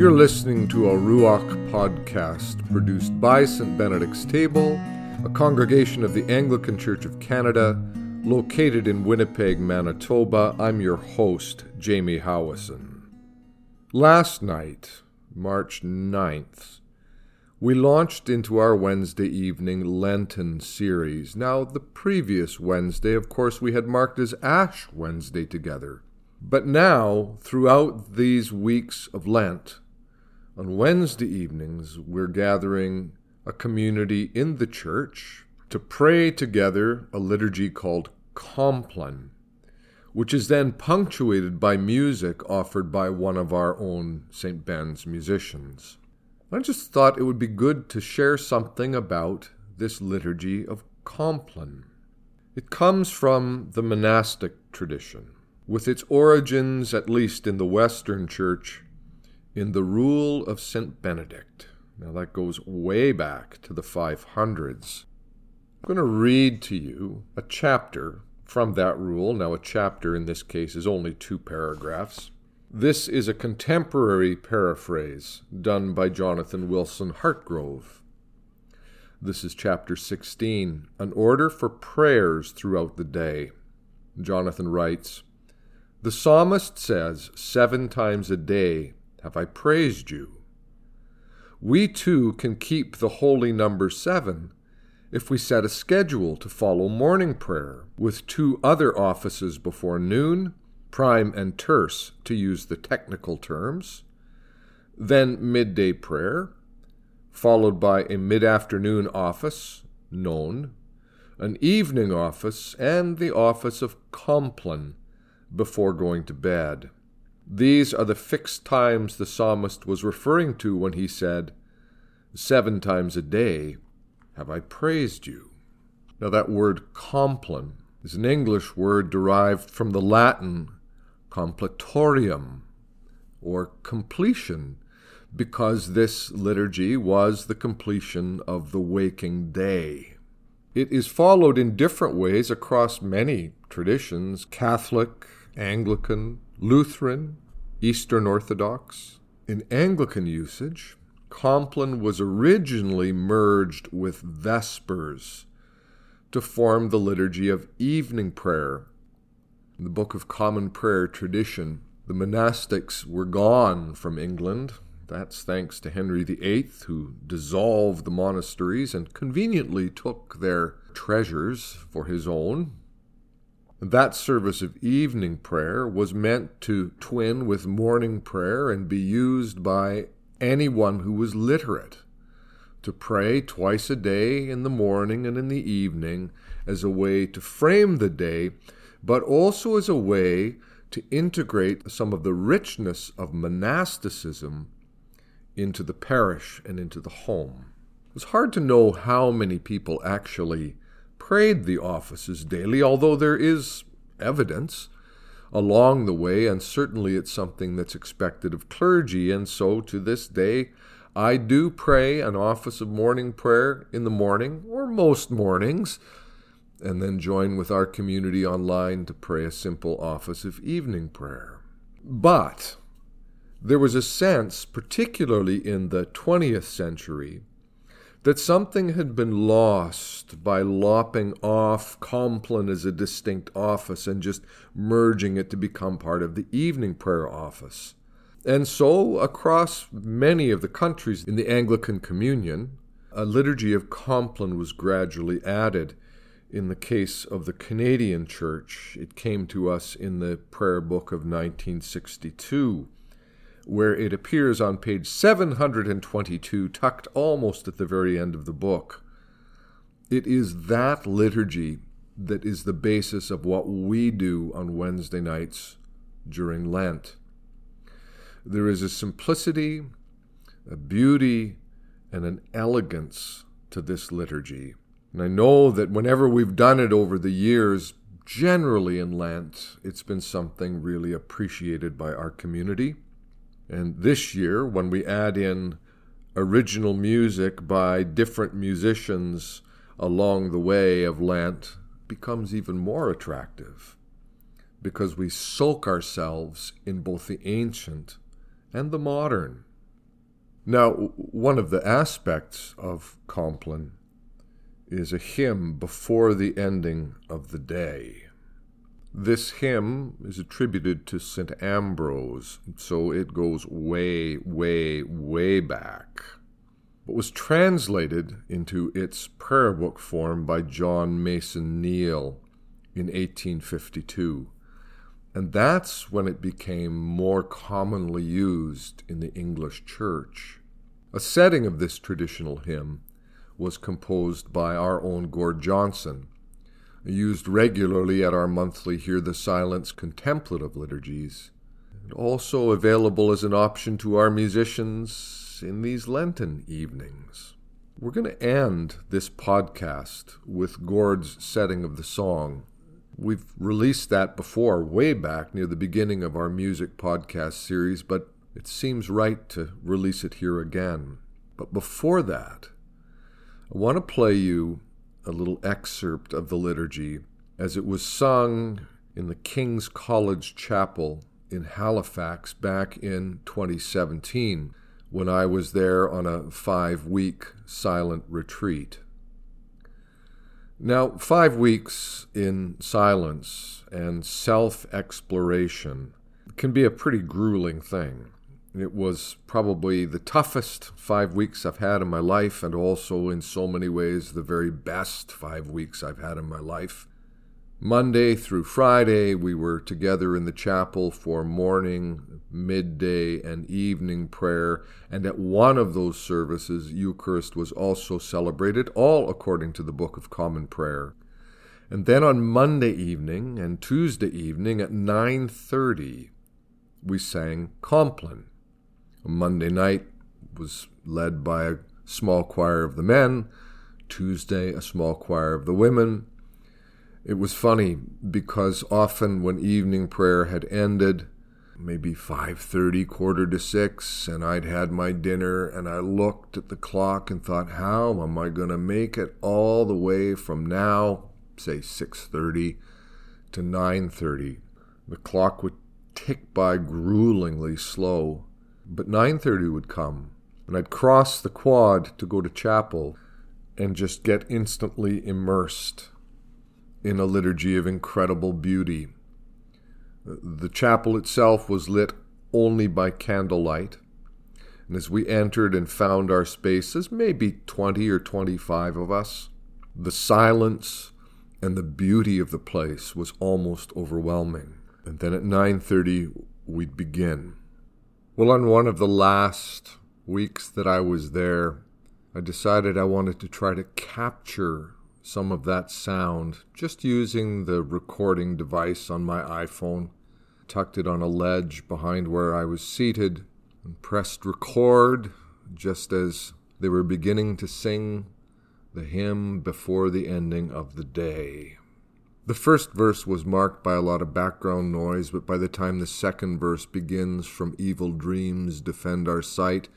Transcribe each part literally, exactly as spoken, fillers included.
You're listening to a Ruach podcast produced by Saint Benedict's Table, a congregation of the Anglican Church of Canada, located in Winnipeg, Manitoba. I'm your host, Jamie Howison. Last night, March ninth, we launched into our Wednesday evening Lenten series. Now, the previous Wednesday, of course, we had marked as Ash Wednesday together. But now, throughout these weeks of Lent, on Wednesday evenings, we're gathering a community in the church to pray together a liturgy called Compline, which is then punctuated by music offered by one of our own Saint Ben's musicians. I just thought it would be good to share something about this liturgy of Compline. It comes from the monastic tradition, with its origins, at least in the Western Church, in the Rule of Saint Benedict. Now that goes way back to the five hundreds. I'm going to read to you a chapter from that rule. Now a chapter in this case is only two paragraphs. This is a contemporary paraphrase done by Jonathan Wilson Hartgrove. This is chapter sixteen, An Order for Prayers Throughout the Day. Jonathan writes, "The psalmist says, seven times a day have I praised you. We too can keep the holy number seven if we set a schedule to follow morning prayer with two other offices before noon, prime and terce to use the technical terms, then midday prayer, followed by a mid-afternoon office, non, an evening office, and the office of Compline before going to bed. These are the fixed times the psalmist was referring to when he said, seven times a day have I praised you." Now that word Compline is an English word derived from the Latin completorium, or completion, because this liturgy was the completion of the waking day. It is followed in different ways across many traditions: Catholic, Anglican, Lutheran, Eastern Orthodox. In Anglican usage, Compline was originally merged with Vespers to form the liturgy of evening prayer. In the Book of Common Prayer tradition, the monastics were gone from England. That's thanks to Henry the Eighth, who dissolved the monasteries and conveniently took their treasures for his own. That service of evening prayer was meant to twin with morning prayer and be used by anyone who was literate to pray twice a day in the morning and in the evening as a way to frame the day, but also as a way to integrate some of the richness of monasticism into the parish and into the home. It was hard to know how many people actually prayed the offices daily, although there is evidence along the way, and certainly it's something that's expected of clergy, and so to this day I do pray an office of morning prayer in the morning, or most mornings, and then join with our community online to pray a simple office of evening prayer. But there was a sense, particularly in the twentieth century, that something had been lost by lopping off Compline as a distinct office and just merging it to become part of the evening prayer office. And so, across many of the countries in the Anglican Communion, a liturgy of Compline was gradually added. In the case of the Canadian Church, it came to us in the prayer book of nineteen sixty-two, where it appears on page seven hundred twenty-two, tucked almost at the very end of the book. It is that liturgy that is the basis of what we do on Wednesday nights during Lent. There is a simplicity, a beauty, and an elegance to this liturgy. And I know that whenever we've done it over the years, generally in Lent, it's been something really appreciated by our community. And this year, when we add in original music by different musicians along the way of Lent, it becomes even more attractive because we soak ourselves in both the ancient and the modern. Now, one of the aspects of Compline is a hymn before the ending of the day. This hymn is attributed to Saint Ambrose, so it goes way, way, way back, but was translated into its prayer book form by John Mason Neale in eighteen fifty-two, and that's when it became more commonly used in the English Church. A setting of this traditional hymn was composed by our own Gord Johnson, used regularly at our monthly Hear the Silence contemplative liturgies, and also available as an option to our musicians in these Lenten evenings. We're going to end this podcast with Gord's setting of the song. We've released that before, way back near the beginning of our music podcast series, but it seems right to release it here again. But before that, I want to play you a little excerpt of the liturgy as it was sung in the King's College Chapel in Halifax back in twenty seventeen, when I was there on a five-week silent retreat. Now, five weeks in silence and self-exploration can be a pretty grueling thing. It was probably the toughest five weeks I've had in my life, and also in so many ways the very best five weeks I've had in my life. Monday through Friday, we were together in the chapel for morning, midday, and evening prayer, and at one of those services, Eucharist was also celebrated, all according to the Book of Common Prayer. And then on Monday evening and Tuesday evening at nine thirty, we sang Compline. Monday night was led by a small choir of the men, Tuesday a small choir of the women. It was funny because often when evening prayer had ended, maybe five thirty, quarter to six, and I'd had my dinner, and I looked at the clock and thought, how am I going to make it all the way from now, say six thirty to nine thirty? The clock would tick by gruelingly slow. But nine thirty would come, and I'd cross the quad to go to chapel and just get instantly immersed in a liturgy of incredible beauty. The chapel itself was lit only by candlelight, and as we entered and found our spaces, maybe twenty or twenty-five of us, the silence and the beauty of the place was almost overwhelming. And then at nine thirty, we'd begin. Well, on one of the last weeks that I was there, I decided I wanted to try to capture some of that sound, just using the recording device on my iPhone, tucked it on a ledge behind where I was seated, and pressed record just as they were beginning to sing the hymn before the ending of the day. The first verse was marked by a lot of background noise, but by the time the second verse begins, from evil dreams defend our sight,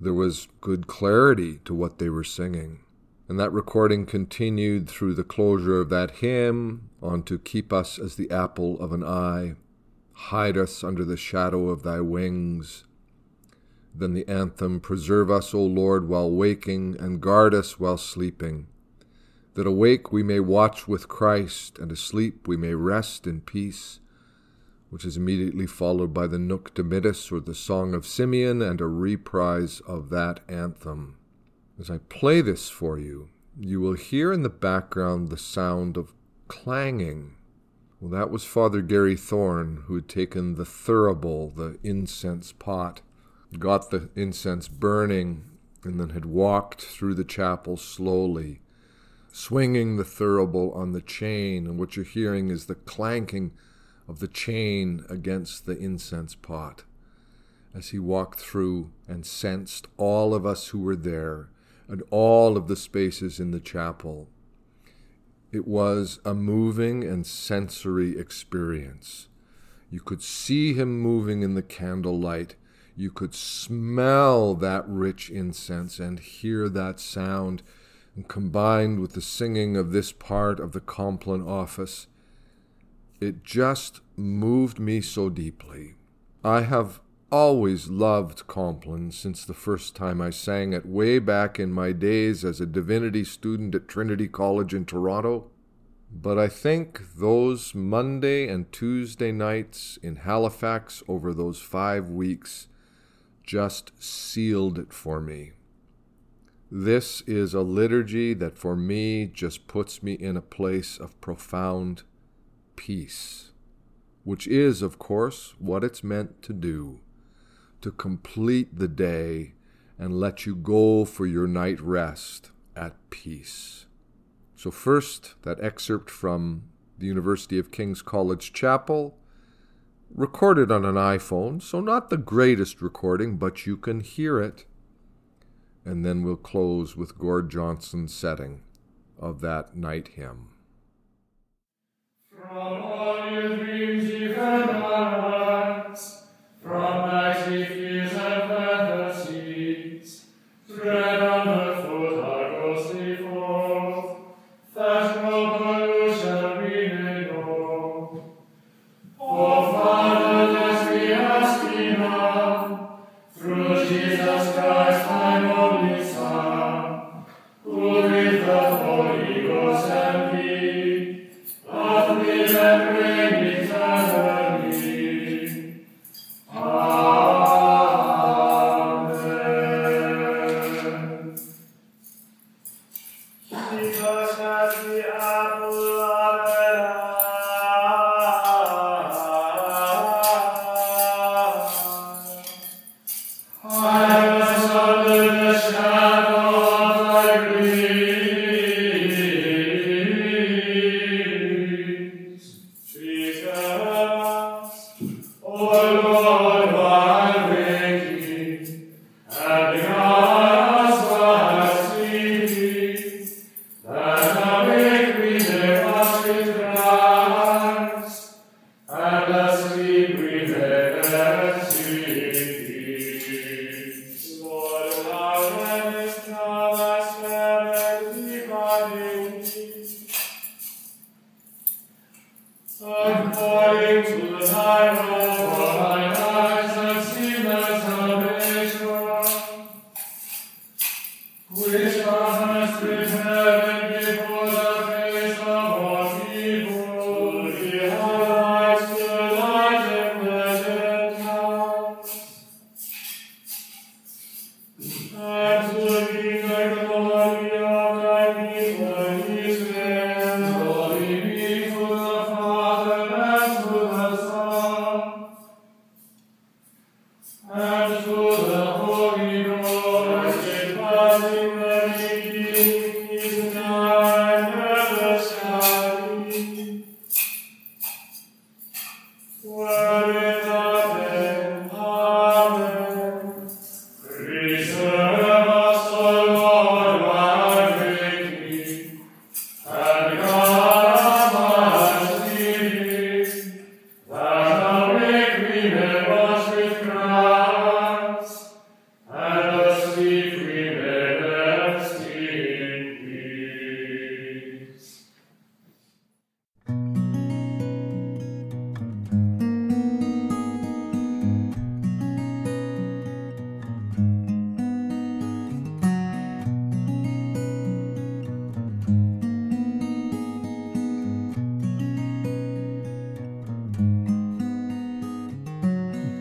there was good clarity to what they were singing. And that recording continued through the closure of that hymn, on to keep us as the apple of an eye, hide us under the shadow of thy wings. Then the anthem, preserve us, O Lord, while waking, and guard us while sleeping, that awake we may watch with Christ, and asleep we may rest in peace, which is immediately followed by the Nunc Dimittis, or the Song of Simeon, and a reprise of that anthem. As I play this for you, you will hear in the background the sound of clanging. Well, that was Father Gary Thorne, who had taken the thurible, the incense pot, got the incense burning, and then had walked through the chapel slowly, swinging the thurible on the chain, and what you're hearing is the clanking of the chain against the incense pot as he walked through and sensed all of us who were there and all of the spaces in the chapel. It was a moving and sensory experience. You could see him moving in the candlelight. You could smell that rich incense and hear that sound. And combined with the singing of this part of the Compline office, it just moved me so deeply. I have always loved Compline since the first time I sang it way back in my days as a divinity student at Trinity College in Toronto, but I think those Monday and Tuesday nights in Halifax over those five weeks just sealed it for me. This is a liturgy that for me just puts me in a place of profound peace, which is, of course, what it's meant to do. To complete the day and let you go for your night rest at peace. So first, that excerpt from the University of King's College Chapel, recorded on an iPhone, so not the greatest recording, but you can hear it. And then we'll close with Gord Johnson's setting of that night hymn. From all your dreams you've had my hearts. From mighty fields and feathered seas, tread on the foot our ghostly forth, that no blue shall be made old. O Father, that we ask thee now, through Jesus Christ, thine only Son, who with the Holy Ghost and thee, doth live and reign eternally.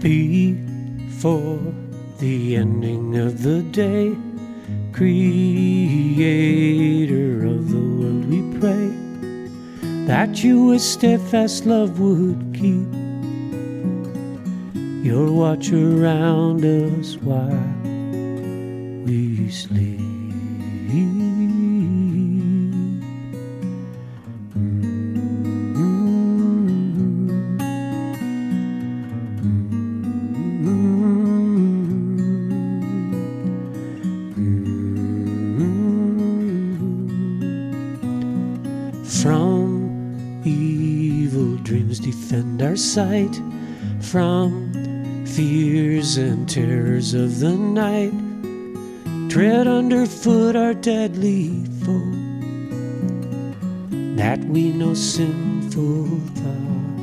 Before the ending of the day, Creator of the world, we pray that your steadfast love would keep your watch around us while we sleep. Sight from fears and terrors of the night, tread underfoot our deadly foe, that we no sinful thought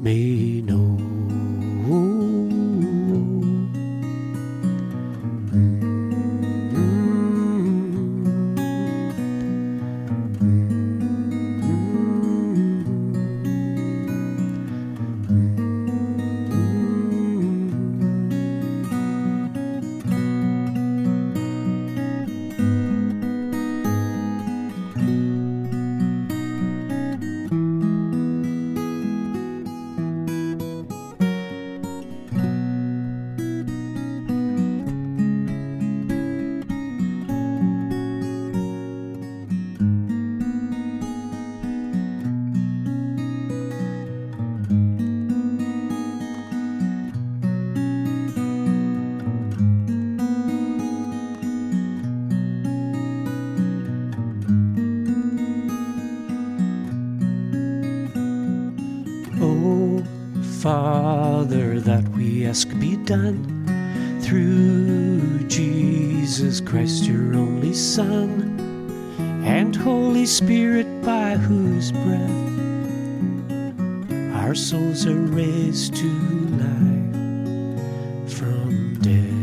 may know. Father, that we ask be done through Jesus Christ, your only Son, and Holy Spirit, by whose breath our souls are raised to life from death.